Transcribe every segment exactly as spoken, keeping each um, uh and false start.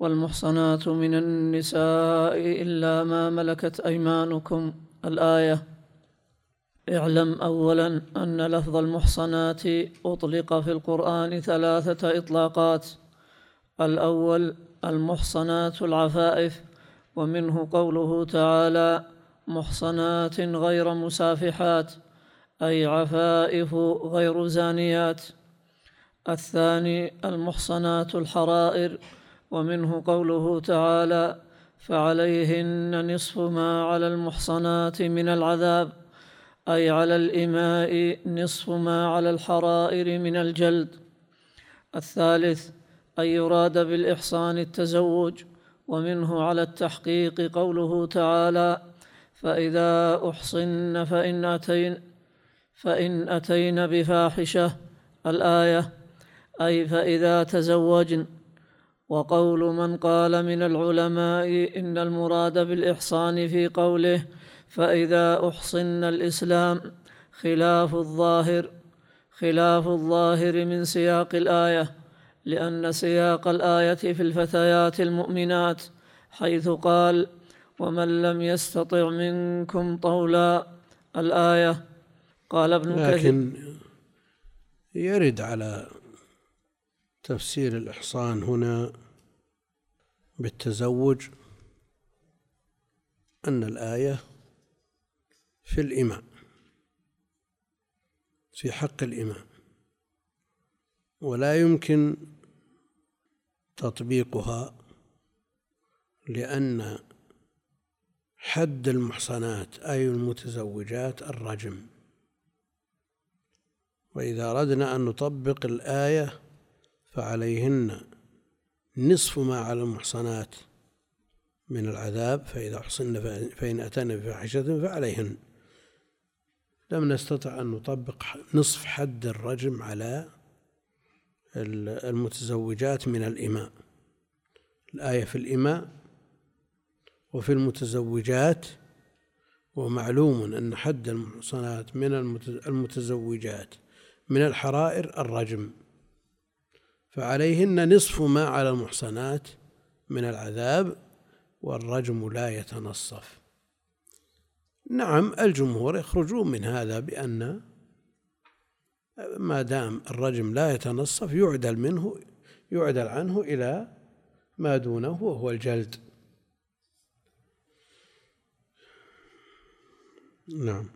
والمحصنات من النساء إلا ما ملكت أيمانكم، الآية. اعلم أولا أن لفظ المحصنات أطلق في القرآن ثلاثة إطلاقات: الأول المحصنات العفائف، ومنه قوله تعالى: محصنات غير مسافحات، أي عفائف غير زانيات. الثاني المحصنات الحرائر، ومنه قوله تعالى: فعليهن نصف ما على المحصنات من العذاب، أي على الإماء نصف ما على الحرائر من الجلد. الثالث أن يراد بالإحصان التزوج، ومنه على التحقيق قوله تعالى: فإذا أحصن فإن أتين فإن أتين بفاحشة، الآية، أي فإذا تزوجن. وقول من قال من العلماء إن المراد بالإحصان في قوله: فإذا أحصن الإسلام، خلاف الظاهر خلاف الظاهر من سياق الآية، لأن سياق الآية في الفتيات المؤمنات، حيث قال: ومن لم يستطع منكم طولا، الآية. قال ابن كثير: لكن يرد على تفسير الإحصان هنا بالتزوج أن الآية في الإماء، في حق الإماء، ولا يمكن تطبيقها، لأن حد المحصنات أي المتزوجات الرجم، وإذا أردنا أن نطبق الآية فعليهن نصف ما على المحصنات من العذاب، فإذا أحصن فإن أتن بفاحشة فعليهن، لم نستطع أن نطبق نصف حد الرجم على المتزوجات من الإماء. الآية في الإماء وفي المتزوجات، ومعلوم أن حد المحصنات من المتزوجات من الحرائر الرجم، فعليهن نصف ما على المحصنات من العذاب، والرجم لا يتنصف. نعم، الجمهور يخرجون من هذا بأن ما دام الرجم لا يتنصف يعدل منه يعدل عنه إلى ما دونه وهو الجلد. نعم.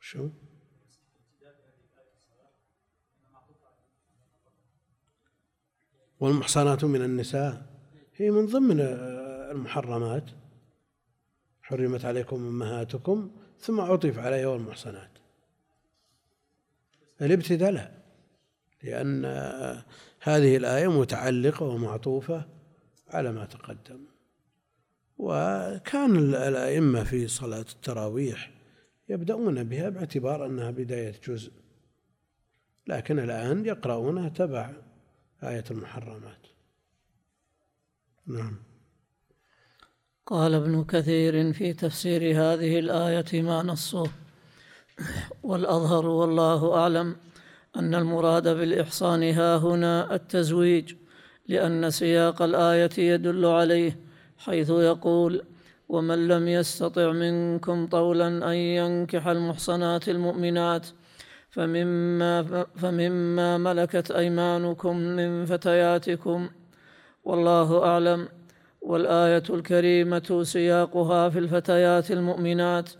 شو؟ والمحصنات من النساء هي من ضمن المحرمات، حرمت عليكم أمهاتكم، ثم عطف عليها والمحصنات الابتداء لا، لأن هذه الآية متعلقة ومعطوفة على ما تقدم. وكان الأئمة في صلاة التراويح يبدأون بها باعتبار أنها بداية جزء، لكن الآن يقرؤونها تبع آية المحرمات. نعم. قال ابن كثير في تفسير هذه الآية ما نصه: والأظهر والله أعلم أن المراد بالإحصان هاهنا التزويج، لأن سياق الآية يدل عليه، حيث يقول: ومن لم يستطع منكم طولا أن ينكح المحصنات المؤمنات فمما, فمما ملكت أيمانكم من فتياتكم، والله أعلم. والآية الكريمة سياقها في الفتيات المؤمنات،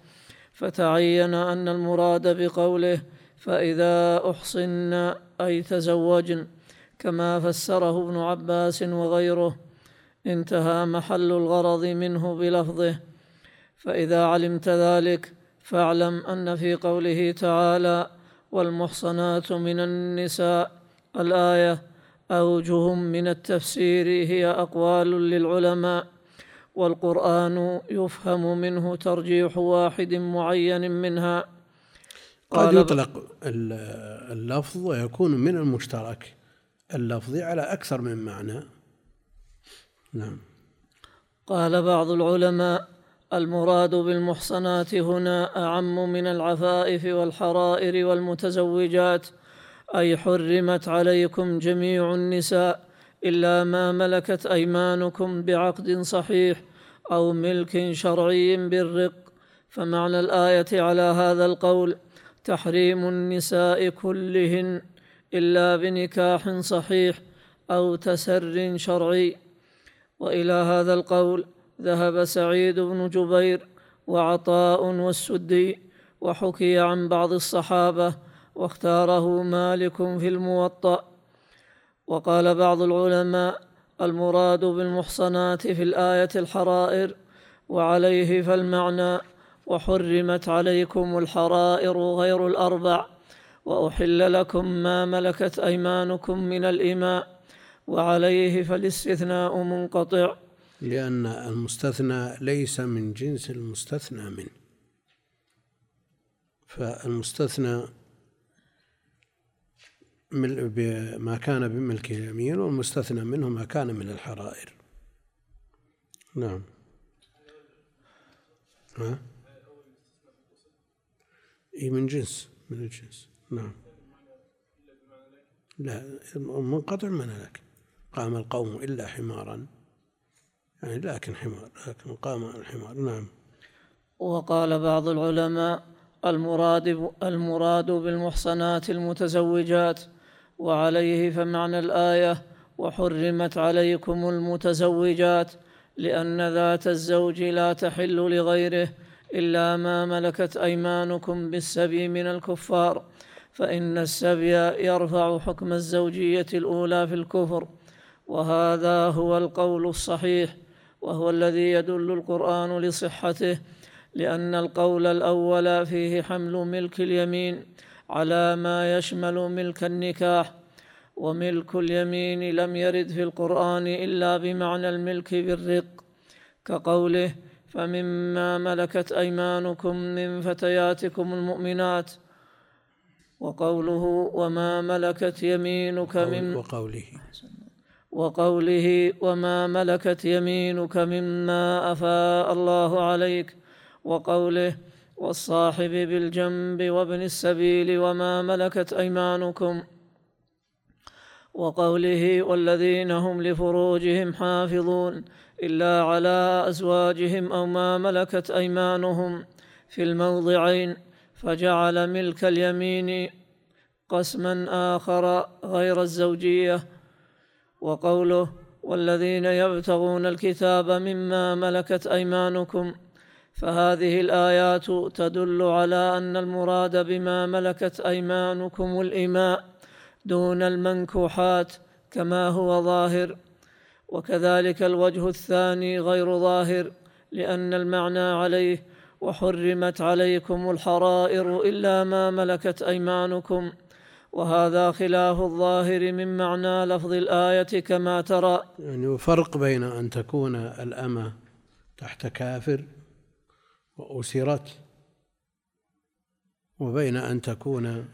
فتعين أن المراد بقوله: فإذا أحصن، أي تزوجن، كما فسره ابن عباس وغيره، انتهى محل الغرض منه بلفظه. فإذا علمت ذلك فاعلم أن في قوله تعالى: والمحصنات من النساء، الآية، أوجه من التفسير هي أقوال للعلماء، والقرآن يفهم منه ترجيح واحد معين منها. قد يطلق اللفظ ويكون من المشترك اللفظي على أكثر من معنى. نعم. قال بعض العلماء: المراد بالمحصنات هنا أعم من العفائف والحرائر والمتزوجات، أي حرمت عليكم جميع النساء إلا ما ملكت أيمانكم بعقد صحيح أو ملك شرعي بالرق. فمعنى الآية على هذا القول تحريم النساء كلهن إلا بنكاح صحيح أو تسر شرعي. وإلى هذا القول ذهب سعيد بن جبير وعطاء والسدي، وحكي عن بعض الصحابة، واختاره مالك في الموطأ. وقال بعض العلماء: المراد بالمحصنات في الآية الحرائر، وعليه فالمعنى: وحرمت عليكم الحرائر غير الأربع، وأحل لكم ما ملكت أيمانكم من الإماء، وعليه فالاستثناء منقطع، لأن المستثنى ليس من جنس المستثنى منه، فالمستثنى ما كان بملك اليمين، والمستثنى منه ما كان من الحرائر. نعم. ها؟ إيه، من جنس من الجنس. نعم. لا، منقطع من لك. قام القوم إلا حمارا، يعني لكن حمار، لكن قام الحمار. نعم. وقال بعض العلماء: المراد المراد بالمحصنات المتزوجات، وعليه فمعنى الآية: وحرمت عليكم المتزوجات، لأن ذات الزوج لا تحل لغيره إلا ما ملكت أيمانكم بالسبي من الكفار، فإن السبي يرفع حكم الزوجية الأولى في الكفر، وهذا هو القول الصحيح، وهو الذي يدل القرآن لصحته، لأن القول الأول فيه حمل ملك اليمين على ما يشمل ملك النكاح، وملك اليمين لم يرد في القرآن إلا بمعنى الملك بالرق، كقوله: فمما ملكت أيمانكم من فتياتكم المؤمنات، وقوله: وما ملكت يمينك من وقوله وقوله وما ملكت يمينك مما أفاء الله عليك، وقوله: والصاحب بالجنب وابن السبيل وما ملكت أيمانكم، وقوله: والذين هم لفروجهم حافظون إلا على أزواجهم أو ما ملكت أيمانهم، في الموضعين، فجعل ملك اليمين قسما آخر غير الزوجية، وقوله: والذين يبتغون الكتاب مما ملكت أيمانكم. فهذه الآيات تدل على أن المراد بما ملكت أيمانكم الإماء دون المنكوحات، كما هو ظاهر. وكذلك الوجه الثاني غير ظاهر، لأن المعنى عليه: وحرمت عليكم الحرائر إلا ما ملكت أيمانكم، وهذا خلاف الظاهر من معنى لفظ الآية كما ترى. يعني فرق بين أن تكون الأمة تحت كافر وأسرت، وبين أن تكون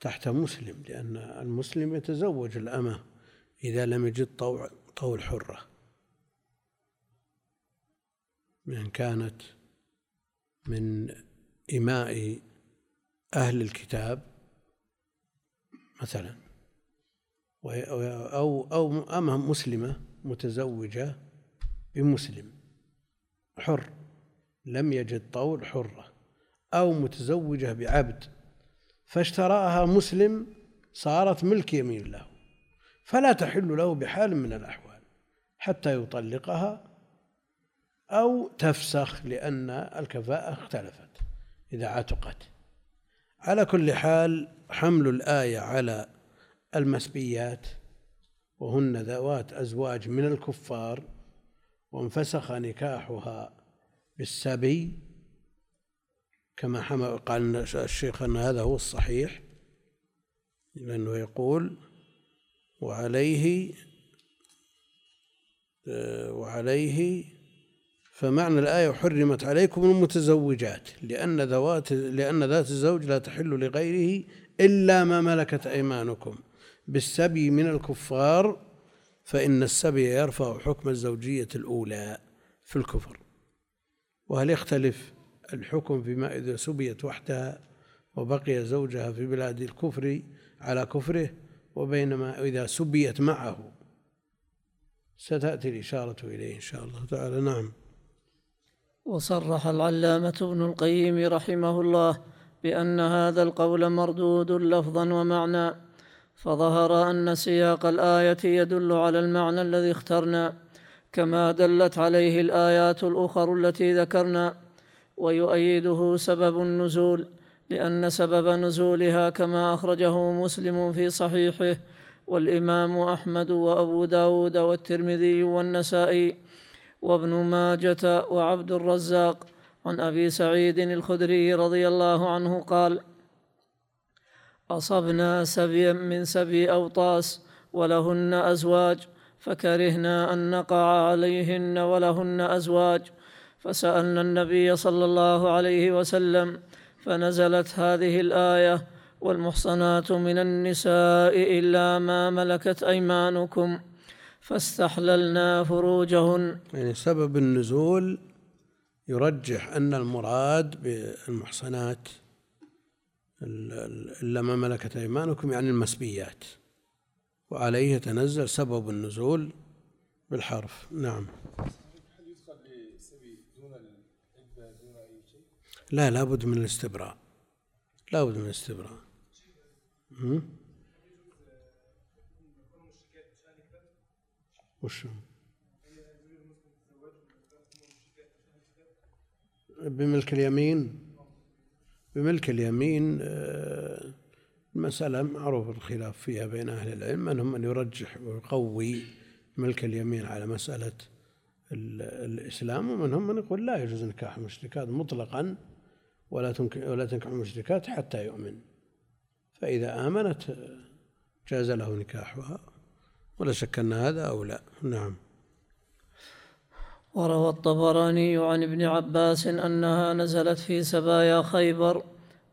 تحت مسلم، لأن المسلم يتزوج الأمة إذا لم يجد طوع طول حرة، من كانت من إماء أهل الكتاب مثلا، أو أو أمة مسلمة متزوجة بمسلم حر لم يجد طول حرة، أو متزوجة بعبد فاشتراها مسلم، صارت ملك يمين له، فلا تحل له بحال من الأحوال حتى يطلقها أو تفسخ، لأن الكفاءة اختلفت إذا عتقت. على كل حال، حمل الآية على المسبيات وهن ذوات أزواج من الكفار، وانفسخ نكاحها بالسبي كما حمل قال الشيخ أن هذا هو الصحيح، لأنه يقول: وعليه وعليه فمعنى الآية حرمت عليكم المتزوجات لأن ذوات لأن ذات الزوج لا تحل لغيره إلا ما ملكت أيمانكم بالسبي من الكفار، فإن السبي يرفع حكم الزوجية الأولى في الكفر. وهل يختلف الحكم فيما إذا سبيت وحدها وبقي زوجها في بلاد الكفر على كفره وبينما إذا سبيت معه؟ ستأتي الإشارة إليه إن شاء الله تعالى. نعم. وصرح العلامة ابن القيم رحمه الله بأن هذا القول مردود لفظا ومعنى، فظهر أن سياق الآية يدل على المعنى الذي اخترنا كما دلت عليه الآيات الأخرى التي ذكرنا، ويؤيده سبب النزول لأن سبب نزولها كما أخرجه مسلم في صحيحه والإمام أحمد وأبو داود والترمذي والنسائي وابن ماجة وعبد الرزاق عن أبي سعيد الخدري رضي الله عنه قال: أصبنا سبيا من سبي أوطاس ولهن أزواج فكرهنا أن نقع عليهن ولهن أزواج، فسألنا النبي صلى الله عليه وسلم فنزلت هذه الآية: والمحصنات من النساء إلا ما ملكت أيمانكم، فاستحللنا فروجهن. يعني سبب النزول يرجح أن المراد بالمحصنات إلا ما ملكت أيمانكم يعني المسبيات، وعليه تنزل سبب النزول بالحرف. نعم. لا لابد من الاستبراء، لابد من الاستبراء. وش بملك اليمين؟ بملك اليمين المسألة معروف الخلاف فيها بين أهل العلم، منهم من يرجح ويقوي ملك اليمين على مسألة الإسلام، ومنهم من يقول لا يجوز نكاح المشركات مطلقا ولا تنكح المشركات حتى يؤمن، فإذا آمنت جاز له نكاحها، ولا شك أن هذا أو لا. نعم. وروى الطبراني عن ابن عباس أنها نزلت في سبايا خيبر،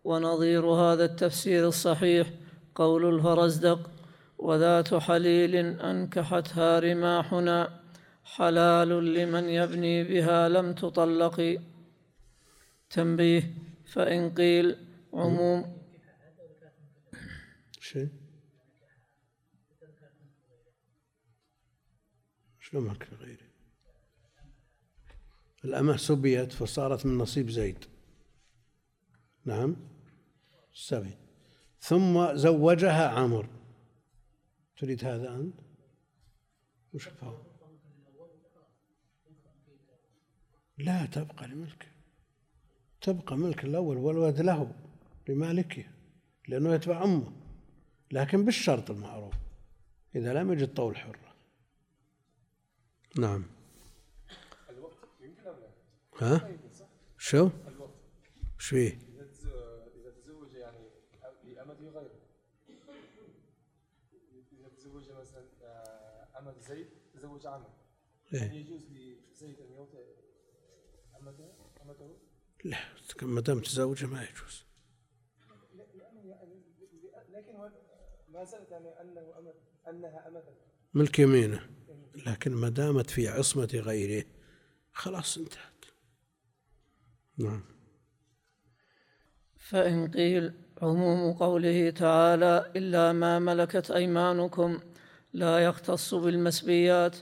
ونظير هذا التفسير الصحيح قول الفرزدق: وذات حليل أنكحتها رماحنا حلال لمن يبني بها لم تطلق. تنبيه: فإن قيل عموم شيء شو معك غيره الأمة سبيت فصارت من نصيب زيد. نعم سبي ثم زوجها عمر. تريد هذا أنت؟ وش فعل؟ لا تبقى لملكه، تبقى ملك الأول والولد له لمالكه لأنه يتبع أمه، لكن بالشرط المعروف إذا لم يجد طول حرة. نعم. ها؟ شو؟ شو إيه؟ إذا تزوج يعني لأمد غيره، إذا تزوج مثلا أمد زيد تزوج عمه، يجوز لزيد أن يوطئ أمده؟ أمده؟ لا، ما دام تزوجها ما يجوز. لكن ما زالت أنه أمد، أنها أمده ملك يمينه، لكن ما دامت في عصمة غيره خلاص انتهى. نعم. فإن قيل عموم قوله تعالى إلا ما ملكت أيمانكم لا يختص بالمسبيات،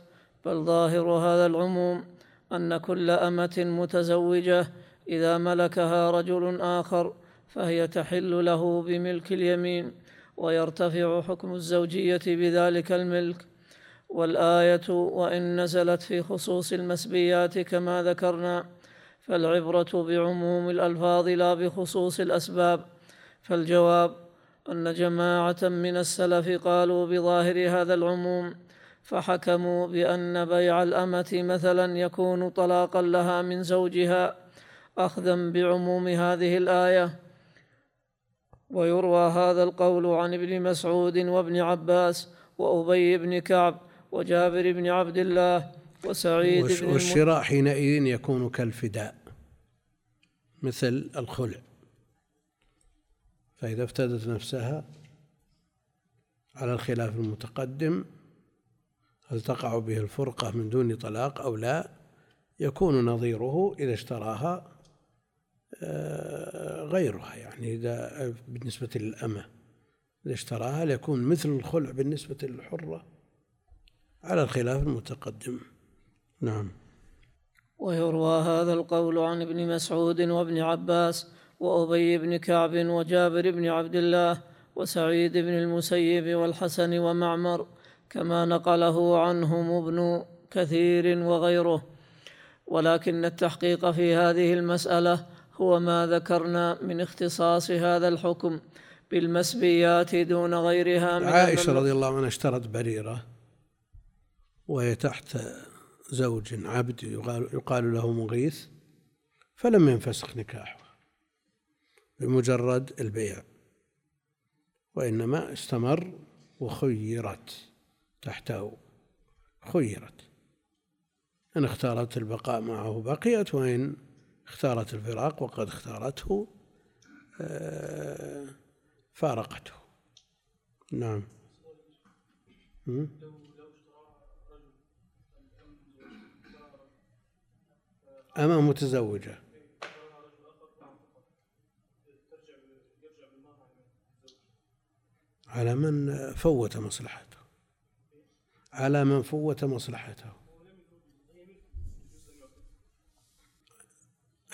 بل ظاهر هذا العموم أن كل أمة متزوجة إذا ملكها رجل آخر فهي تحل له بملك اليمين ويرتفع حكم الزوجية بذلك الملك. والآية وإن نزلت في خصوص المسبيات كما ذكرنا فالعبرة بعموم الألفاظ لا بخصوص الأسباب. فالجواب أن جماعة من السلف قالوا بظاهر هذا العموم فحكموا بأن بيع الأمة مثلا يكون طلاقا لها من زوجها أخذا بعموم هذه الآية. ويروى هذا القول عن ابن مسعود وابن عباس وأبي بن كعب وجابر بن عبد الله وسعيد بن المسيب. والشراء حينئذ يكون كالفداء مثل الخلع، فإذا افتدت نفسها على الخلاف المتقدم هل تقع به الفرقة من دون طلاق أو لا، يكون نظيره إذا اشتراها غيرها، يعني إذا بالنسبة للأمة إذا اشتراها ليكون مثل الخلع بالنسبة للحرة على الخلاف المتقدم. نعم. ويروى هذا القول عن ابن مسعود وابن عباس وأبي بن كعب وجابر بن عبد الله وسعيد بن المسيب والحسن ومعمر، كما نقله عنهم ابن كثير وغيره، ولكن التحقيق في هذه المسألة هو ما ذكرنا من اختصاص هذا الحكم بالمسبيات دون غيرها. من عائشة رضي الله عنها اشترت بريرة وهي تحت زوج عبد يقال له مغيث، فلم ينفسخ نكاحه بمجرد البيع، وإنما استمر وخيرت تحته، خيرت إن اختارت البقاء معه بقيت، وإن اختارت الفراق وقد اختارته فارقته. نعم. أما متزوجة على من فوت مصلحته، على من فوت مصلحته.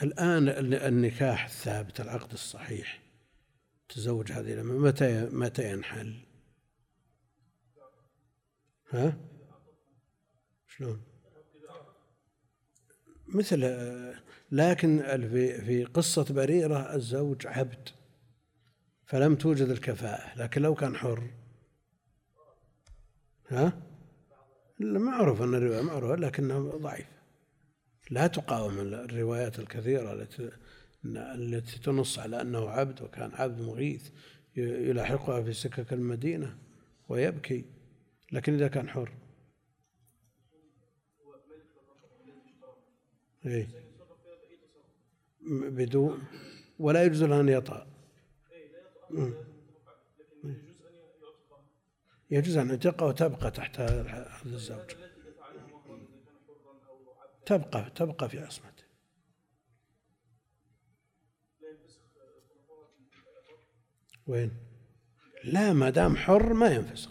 الآن النكاح الثابت العقد الصحيح تزوج هذه الأمة متى متى ينحل؟ ها شلون؟ مثل لكن في قصة بريرة الزوج عبد فلم توجد الكفاءة، لكن لو كان حر ها معروف أن الرواية معروفة لكنها ضعيف، لا تقاوم الروايات الكثيرة التي التي تنص على أنه عبد وكان عبد مغيث يلاحقها في سكك المدينة ويبكي، لكن إذا كان حر إيه؟ بدون ولا يجوز له أن يطأ، يجوز أن يتقى وتبقى تحت هذا الزوج، تبقى تبقى في عصمته. وين؟ لا ما دام حر ما ينفسخ،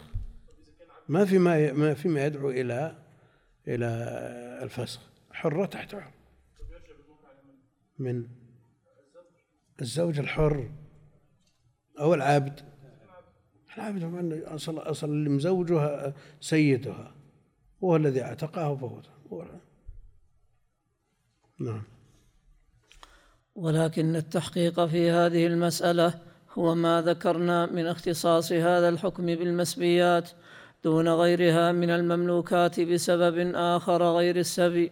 ما في ما ما في ما يدعو إلى إلى الفسخ، حرة تحت حر من الزوج الحر أو العبد. العبد هو أصل أصل اللي مزوجها سيدها هو الذي اعتقاه فوته. نعم. ولكن التحقيق في هذه المسألة هو ما ذكرنا من اختصاص هذا الحكم بالمسبيات دون غيرها من المملوكات بسبب آخر غير السبي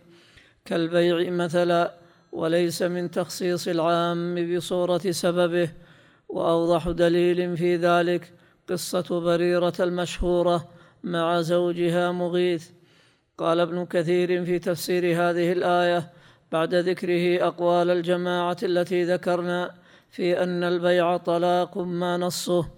كالبيع مثلا، وليس من تخصيص العام بصورة سببه. وأوضح دليل في ذلك قصة بريرة المشهورة مع زوجها مغيث. قال ابن كثير في تفسير هذه الآية بعد ذكره أقوال الجماعة التي ذكرنا في أن البيع طلاق ما نصه،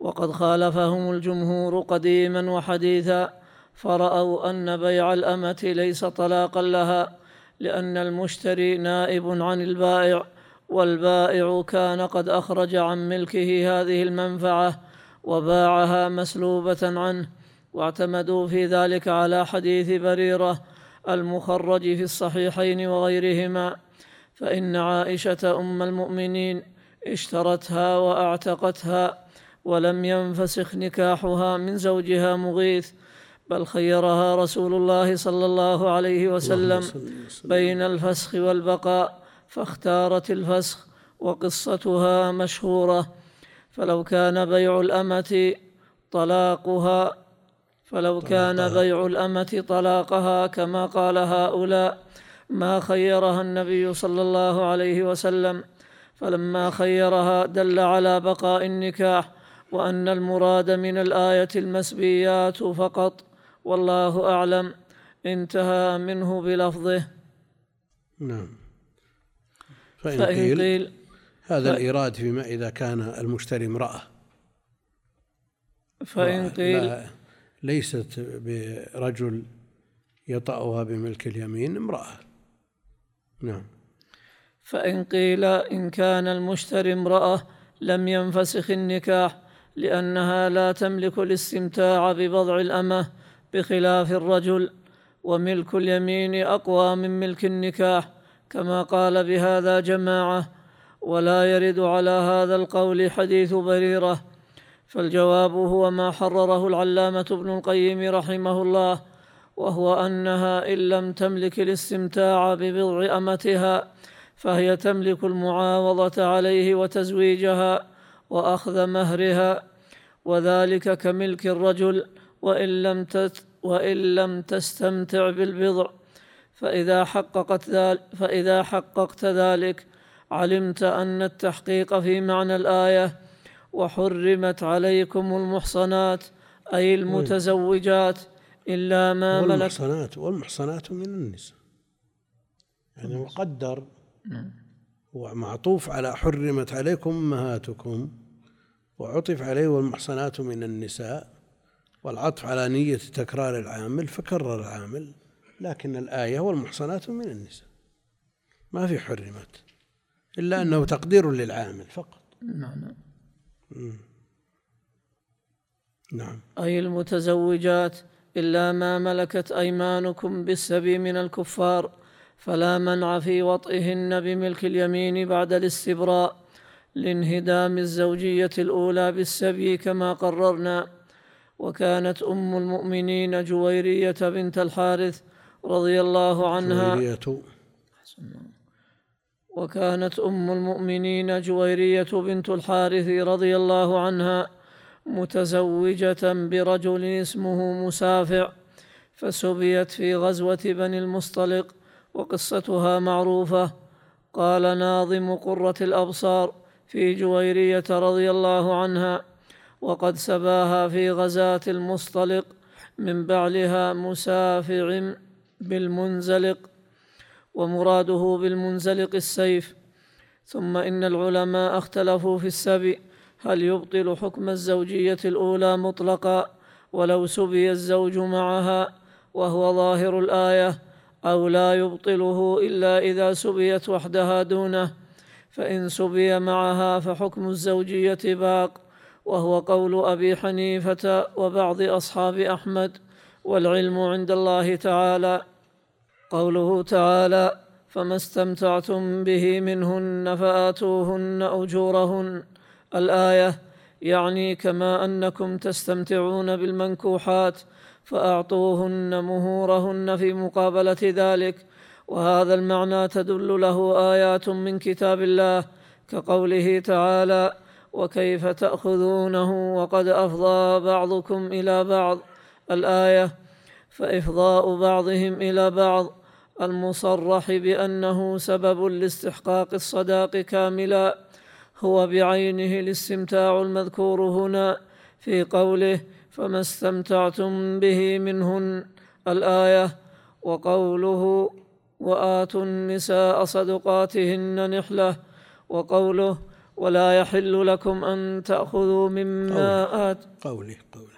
وقد خالفهم الجمهور قديما وحديثا، فرأوا أن بيع الأمة ليس طلاقا لها لأن المشتري نائب عن البائع، والبائع كان قد أخرج عن ملكه هذه المنفعة وباعها مسلوبة عنه، واعتمدوا في ذلك على حديث بريرة المخرج في الصحيحين وغيرهما، فإن عائشة أم المؤمنين اشترتها وأعتقتها ولم ينفسخ نكاحها من زوجها مغيث، بل خيرها رسول الله صلى الله عليه وسلم بين الفسخ والبقاء فاختارت الفسخ، وقصتها مشهورة. فلو كان بيع الأمة طلاقها فلو كان بيع الأمة طلاقها كما قال هؤلاء ما خيرها النبي صلى الله عليه وسلم، فلما خيرها دل على بقاء النكاح وأن المراد من الآية المسبيات فقط، والله أعلم. انتهى منه بلفظه. نعم. فإن, فإن قيل, قيل هذا ف... الإيراد فيما إذا كان المشتري امرأة، فإن قيل ليست برجل يطأها بملك اليمين امرأة. نعم. فإن قيل إن كان المشتري امرأة لم ينفسخ النكاح، لأنها لا تملك الاستمتاع ببضع الأمة بخلاف الرجل، وملك اليمين أقوى من ملك النكاح كما قال بهذا جماعة، ولا يرد على هذا القول حديث بريرة. فالجواب هو ما حرره العلامة ابن القيم رحمه الله، وهو أنها إن لم تملك الاستمتاع ببضع أمتها فهي تملك المعاوضة عليه وتزويجها وأخذ مهرها، وذلك كملك الرجل وإن لم تت وإن لم تستمتع بالبضع. فإذا حققت ذلك فإذا حققت ذلك علمت أن التحقيق في معنى الآية وحرمت عليكم المحصنات، أي المتزوجات إلا ما ملك. والمحصنات والمحصنات من النساء، يعني مقدر ومعطوف على حرمت عليكم أمهاتكم، وعطف عليه والمحصنات من النساء، والعطف على نية تكرار العامل فكرر العامل، لكن الآية والمحصنات من النساء ما في حرمت، إلا أنه تقدير للعامل فقط. نعم. نعم. أي المتزوجات إلا ما ملكت أيمانكم بالسبي من الكفار، فلا منع في وطئهن بملك اليمين بعد الاستبراء لانهدام الزوجية الأولى بالسبي كما قررنا. وكانت أم المؤمنين جويرية بنت الحارث رضي الله عنها وكانت أم المؤمنين جويرية بنت الحارث رضي الله عنها متزوجة برجل اسمه مسافع، فسبيت في غزوة بني المصطلق، وقصتها معروفة. قال ناظم قرة الأبصار في جويرية رضي الله عنها: وقد سباها في غزاة المصطلق من بعلها مسافع بالمنزلق، ومراده بالمنزلق السيف. ثم إن العلماء اختلفوا في السبي، هل يبطل حكم الزوجية الأولى مطلقا ولو سبي الزوج معها وهو ظاهر الآية، أو لا يبطله إلا إذا سبيت وحدها دونه، فإن سبي معها فحكم الزوجية باق، وهو قول أبي حنيفة وبعض أصحاب أحمد، والعلم عند الله تعالى. قوله تعالى: فما استمتعتم به منهن فآتوهن أجورهن، الآية، يعني كما أنكم تستمتعون بالمنكوحات فأعطوهن مهورهن في مقابلة ذلك. وهذا المعنى تدل له آيات من كتاب الله كقوله تعالى: وكيف تأخذونه وقد أفضى بعضكم إلى بعض، الآية. فإفضاء بعضهم إلى بعض المصرح بأنه سبب لاستحقاق الصداق كاملا هو بعينه الاستمتاع المذكور هنا في قوله: فما استمتعتم به منهن، الآية. وقوله: وآتوا النساء صدقاتهن نحلة، وقوله: ولا يحل لكم أن تأخذوا مما آت قوله قوله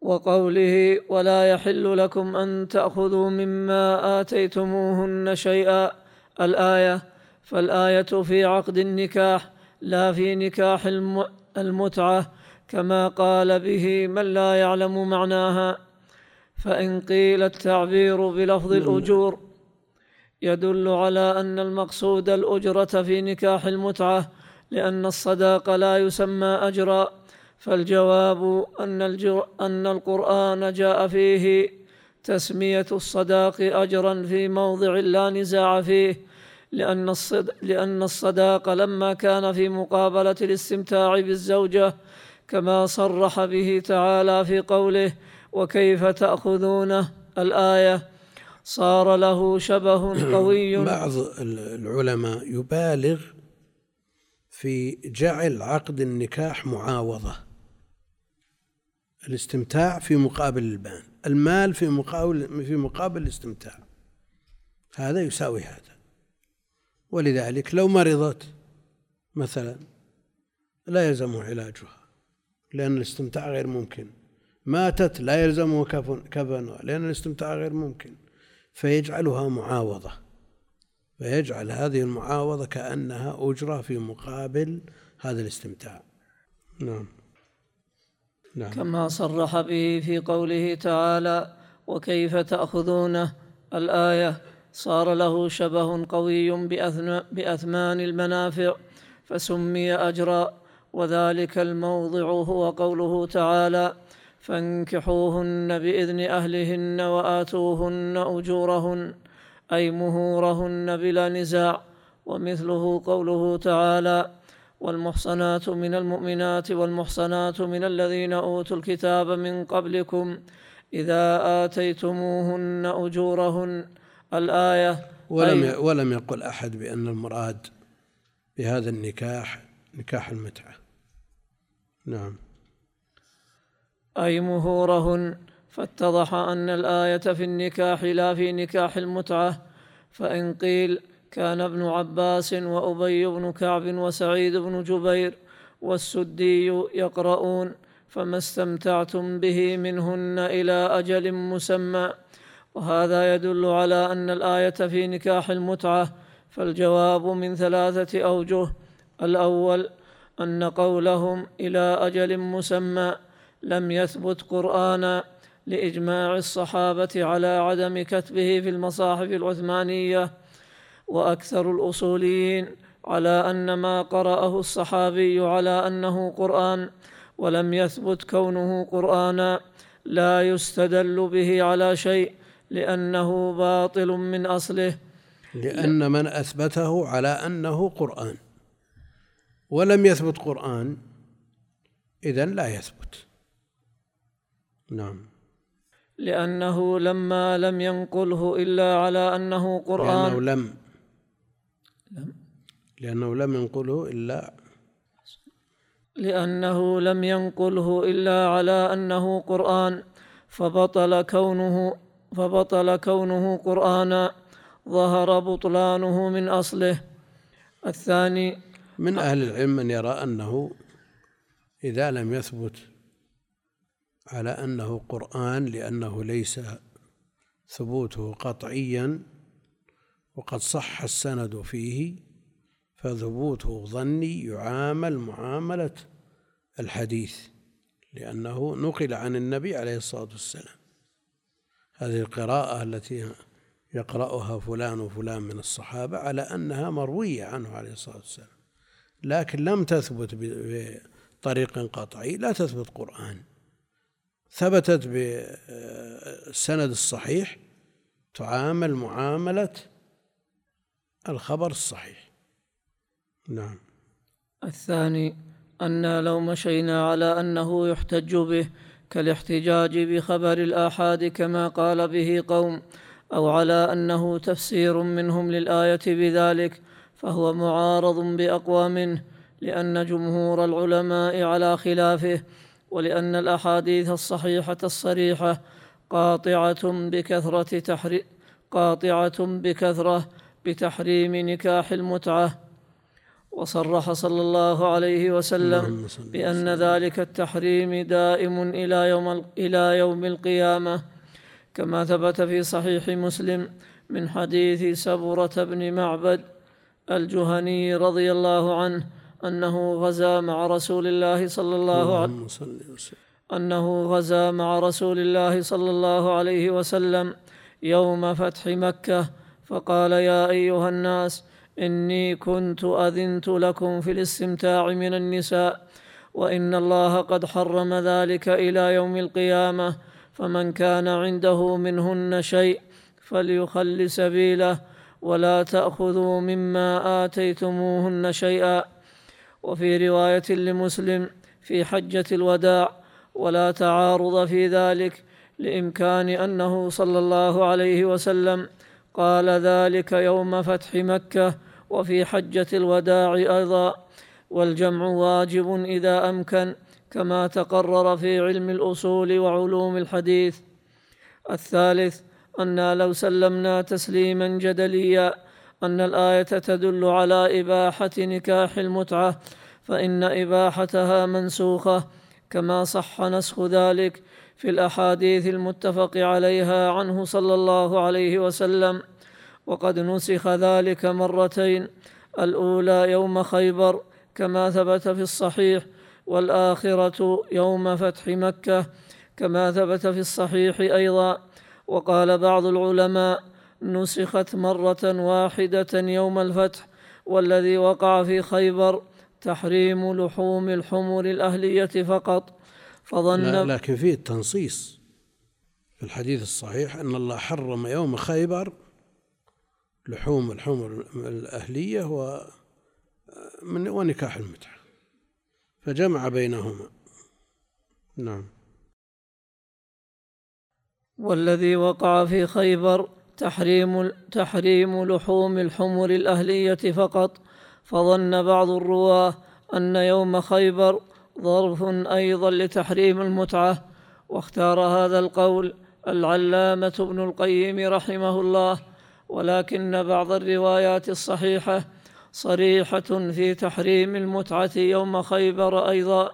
وقوله: ولا يحل لكم أن تأخذوا مما آتيتموهن شيئا، الآية. فالآية في عقد النكاح لا في نكاح المتعة كما قال به من لا يعلم معناها. فإن قيل التعبير بلفظ الأجور يدل على أن المقصود الأجرة في نكاح المتعة، لأن الصداق لا يسمى أجرا. فالجواب أن, أن القرآن جاء فيه تسمية الصداق أجرا في موضع لا نزاع فيه، لأن, الصد... لأن الصداق لما كان في مقابلة الاستمتاع بالزوجة كما صرح به تعالى في قوله: وكيف تأخذونه، الآية، صار له شبه قوي. بعض العلماء يبالغ في جعل عقد النكاح معاوضة، الاستمتاع في مقابل البان، المال في مقابل في مقابل الاستمتاع، هذا يساوي هذا. ولذلك لو مرضت مثلا لا يلزمه علاجها لأن الاستمتاع غير ممكن، ماتت لا يلزمه كفنها لأن الاستمتاع غير ممكن، فيجعلها معاوضة، فيجعل هذه المعاوضة كأنها أجرة في مقابل هذا الاستمتاع. نعم. نعم. كما صرح به في قوله تعالى وكيف تأخذونه الآية، صار له شبه قوي بأثمان المنافع فسمي أجرا، وذلك الموضع هو قوله تعالى فانكحوهن بإذن أهلهن وآتوهن أجورهن، أي مهورهن بلا نزاع، ومثله قوله تعالى والمحصنات من المؤمنات والمحصنات من الذين أوتوا الكتاب من قبلكم إذا آتيتموهن أجورهن الآية. ولم, ولم يقل أحد بأن المراد بهذا النكاح نكاح المتعة. نعم. أي مهورهن، فاتضح أن الآية في النكاح لا في نكاح المتعة، فإن قيل كان ابن عباس وأبي بن كعب وسعيد بن جبير والسدي يقرؤون فما استمتعتم به منهن إلى أجل مسمى، وهذا يدل على أن الآية في نكاح المتعة. فالجواب من ثلاثة أوجه: الأول أن قولهم إلى أجل مسمى لم يثبت قرآنا لإجماع الصحابة على عدم كتبه في المصاحف العثمانية، وأكثر الأصوليين على أن ما قرأه الصحابي على أنه قرآن ولم يثبت كونه قرآنا لا يستدل به على شيء لأنه باطل من أصله، لأن من أثبته على أنه قرآن ولم يثبت قرآن إذن لا يثبت. نعم. لأنه لما لم ينقله إلا على أنه قرآن، لأنه لم لأنه لم ينقله إلا لأنه لم ينقله إلا على أنه قرآن فبطل كونه فبطل كونه قرآنا، ظهر بطلانه من أصله. الثاني من أهل العلم من يرى أنه إذا لم يثبت على أنه قرآن لأنه ليس ثبوته قطعيا وقد صح السند فيه فثبوته ظني يعامل معاملة الحديث لأنه نقل عن النبي عليه الصلاة والسلام، هذه القراءة التي يقرأها فلان وفلان من الصحابة على أنها مروية عنه عليه الصلاة والسلام لكن لم تثبت بطريق قطعي، لا تثبت قرآن، ثبتت بالسند الصحيح تعامل معاملة الخبر الصحيح. نعم. الثاني أن لو مشينا على أنه يحتج به كالاحتجاج بخبر الآحاد كما قال به قوم، أو على أنه تفسير منهم للآية بذلك، فهو معارض بأقوى منه لأن جمهور العلماء على خلافه، ولأن الأحاديث الصحيحة الصريحة قاطعة بكثرة تحري قاطعة بكثرة بتحريم نكاح المتعة. وصرح صلى الله عليه وسلم بأن ذلك التحريم دائم إلى يوم إلى يوم القيامة، كما ثبت في صحيح مسلم من حديث سبرة بن معبد الجهني رضي الله عنه أنه غزا مع رسول الله صلى الله عليه وسلم أنه غزا مع رسول الله صلى الله عليه وسلم يوم فتح مكة فقال يا أيها الناس إني كنت أذنت لكم في الاستمتاع من النساء وإن الله قد حرم ذلك إلى يوم القيامة، فمن كان عنده منهن شيء فليخل سبيله ولا تأخذوا مما آتيتموهن شيئا. وفي رواية لمسلم في حجة الوداع ولا تعارض في ذلك لإمكان أنه صلى الله عليه وسلم قال ذلك يوم فتح مكة وفي حجة الوداع أيضا، والجمع واجب إذا أمكن كما تقرر في علم الأصول وعلوم الحديث. الثالث أن لو سلمنا تسليما جدليا أن الآية تدل على إباحة نكاح المتعة فإن إباحتها منسوخة كما صح نسخ ذلك في الأحاديث المتفق عليها عنه صلى الله عليه وسلم، وقد نسخ ذلك مرتين، الأولى يوم خيبر كما ثبت في الصحيح، والآخرة يوم فتح مكة كما ثبت في الصحيح أيضا. وقال بعض العلماء نسخت مرة واحدة يوم الفتح، والذي وقع في خيبر تحريم لحوم الحمر الأهلية فقط، فظن لكن فيه التنصيص في الحديث الصحيح أن الله حرم يوم خيبر لحوم الحمر الأهلية ونكاح المتعة فجمع بينهما. نعم. والذي وقع في خيبر تحريم, تحريم لحوم الحمر الأهلية فقط، فظن بعض الرواه أن يوم خيبر ظرف أيضا لتحريم المتعة، واختار هذا القول العلامة ابن القيم رحمه الله، ولكن بعض الروايات الصحيحة صريحة في تحريم المتعة يوم خيبر أيضا،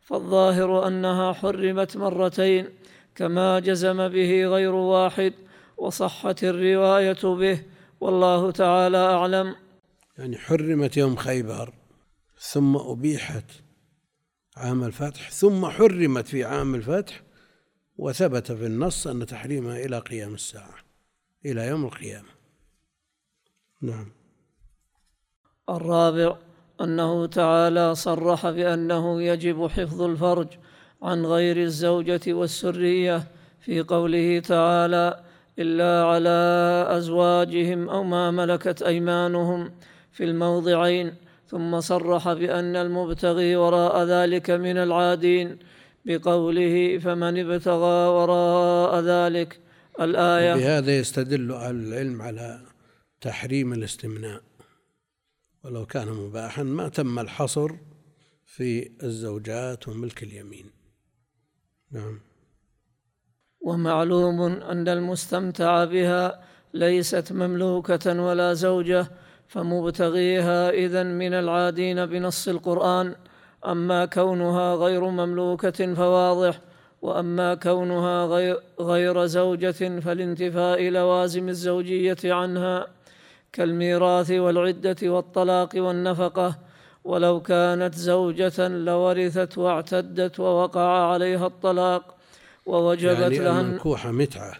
فالظاهر أنها حرمت مرتين كما جزم به غير واحد، وصحت الرواية به، والله تعالى أعلم. يعني حرمت يوم خيبر ثم أبيحت عام الفتح ثم حرمت في عام الفتح، وثبت في النص أن تحريمها إلى قيام الساعة، إلى يوم القيامة. نعم. الرابع أنه تعالى صرح بأنه يجب حفظ الفرج عن غير الزوجة والسرية في قوله تعالى إلا على أزواجهم أو ما ملكت أيمانهم في الموضعين، ثم صرح بأن المبتغي وراء ذلك من العادين بقوله فمن ابتغى وراء ذلك الآية. بهذا يستدل أهل العلم على تحريم الاستمناء، ولو كان مباحا ما تم الحصر في الزوجات وملك اليمين. نعم. ومعلوم أن المستمتع بها ليست مملوكة ولا زوجة، فمبتغيها إذن من العادين بنص القرآن، أما كونها غير مملوكة فواضح، وأما كونها غير زوجة فلانتفاء لوازم الزوجية عنها كالميراث والعدة والطلاق والنفقة، ولو كانت زوجة لورثت واعتدت ووقع عليها الطلاق ووجبت يعني لها المنكوحة متعة.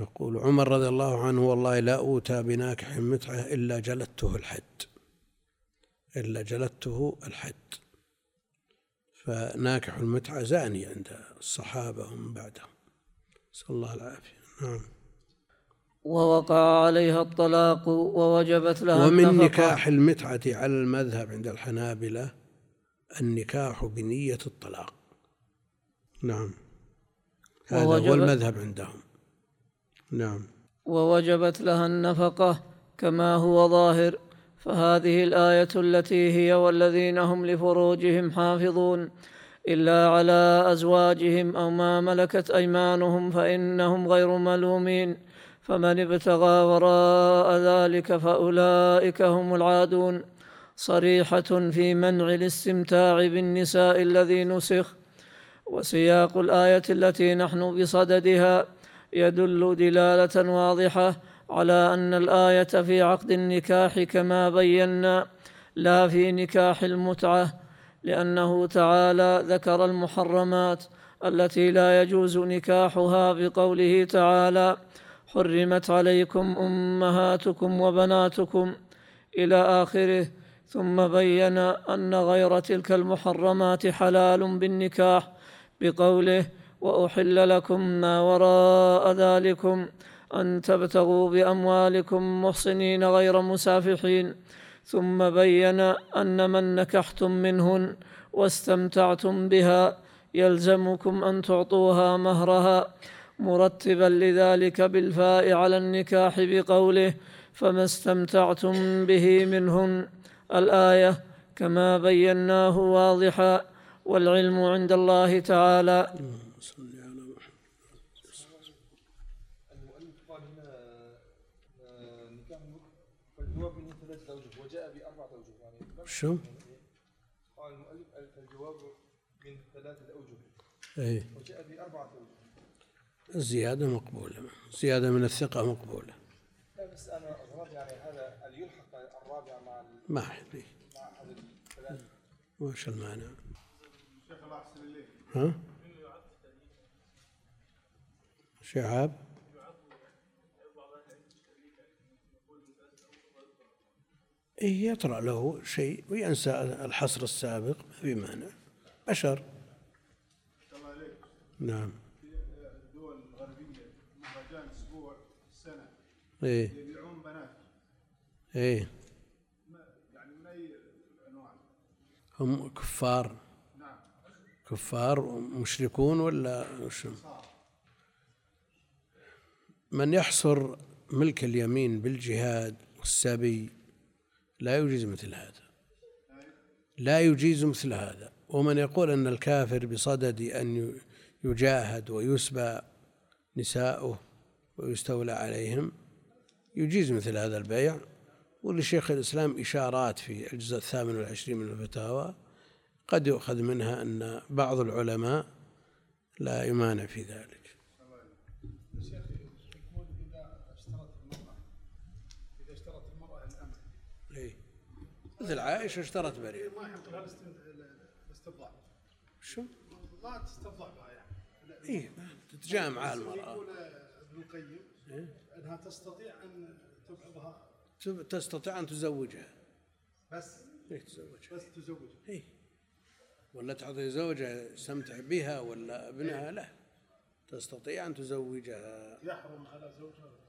يقول عمر رضي الله عنه والله لا أوتى بناكح متعة إلا جلدته الحد إلا جلدته الحد فناكح المتعة زاني عند الصحابة ومن بعدهم، نسأل الله العافية. نعم. ووقع عليها الطلاق ووجبت لها ومن النفقة. نكاح المتعة على المذهب عند الحنابلة النكاح بنية الطلاق. نعم، هذا هو المذهب عندهم. نعم. ووجبت لها النفقة كما هو ظاهر، فهذه الآية التي هي والذين هم لفروجهم حافظون إلا على أزواجهم أو ما ملكت أيمانهم فإنهم غير ملومين فمن ابتغى وراء ذلك فأولئك هم العادون، صريحة في منع الاستمتاع بالنساء الذي نسخ. وسياق الآية التي نحن بصددها يدل دلالة واضحة على أن الآية في عقد النكاح كما بينا لا في نكاح المتعة، لأنه تعالى ذكر المحرمات التي لا يجوز نكاحها بقوله تعالى حرمت عليكم أمهاتكم وبناتكم إلى آخره، ثم بين أن غير تلك المحرمات حلال بالنكاح بقوله وأحل لكم ما وراء ذلكم أن تبتغوا بأموالكم محصنين غير مسافحين، ثم بين أن من نكحتم منهن واستمتعتم بها يلزمكم أن تعطوها مهرها، مرتبا لذلك بالفاء على النكاح بقوله فما استمتعتم به منهن الآية كما بيناه واضحا، والعلم عند الله تعالى. شو؟ قال المؤلف الجواب من ثلاثة أوجه وجاء بأربعة أوجه. الزيادة مقبولة، زيادة من الثقة مقبولة. لا بس أنا راجع على هذا اللي يلحق الرابع مع ما حدي. وش المعنى؟ شيخ الله أحسن إليك. ها؟ شهاب. يطرأ له شيء وينسى الحصر السابق بمعنى بشر. نعم. الدول الغربية مهرجان أسبوع السنة. إيه. يبيعون بنات. إيه. يعني من أي أنواع؟ هم كفار. نعم. كفار ومشركون ولا شو؟ من يحصر ملك اليمين بالجهاد والسبي لا يجيز مثل هذا، لا يجيز مثل هذا. ومن يقول أن الكافر بصدد أن يجاهد ويسبى نساؤه ويستولى عليهم يجيز مثل هذا البيع. ولشيخ الإسلام إشارات في الجزء الثامن والعشرين من الفتاوى قد يؤخذ منها أن بعض العلماء لا يمانع في ذلك. مثل عائشة اشترت بريرة ما يحملها الاستبضاع. شو؟ لا تستبضع بها يعني. إيه تتجامع المرأة. يقول ابن القيم أنها تستطيع أن تبعضها. تستطيع أن تزوجها. بس. ليش تزوجها؟ بس تزوجها. إيه. ولا تعطي زوجها يستمتع بها ولا ابنها؟ لا. تستطيع أن تزوجها. يحرم على زوجها.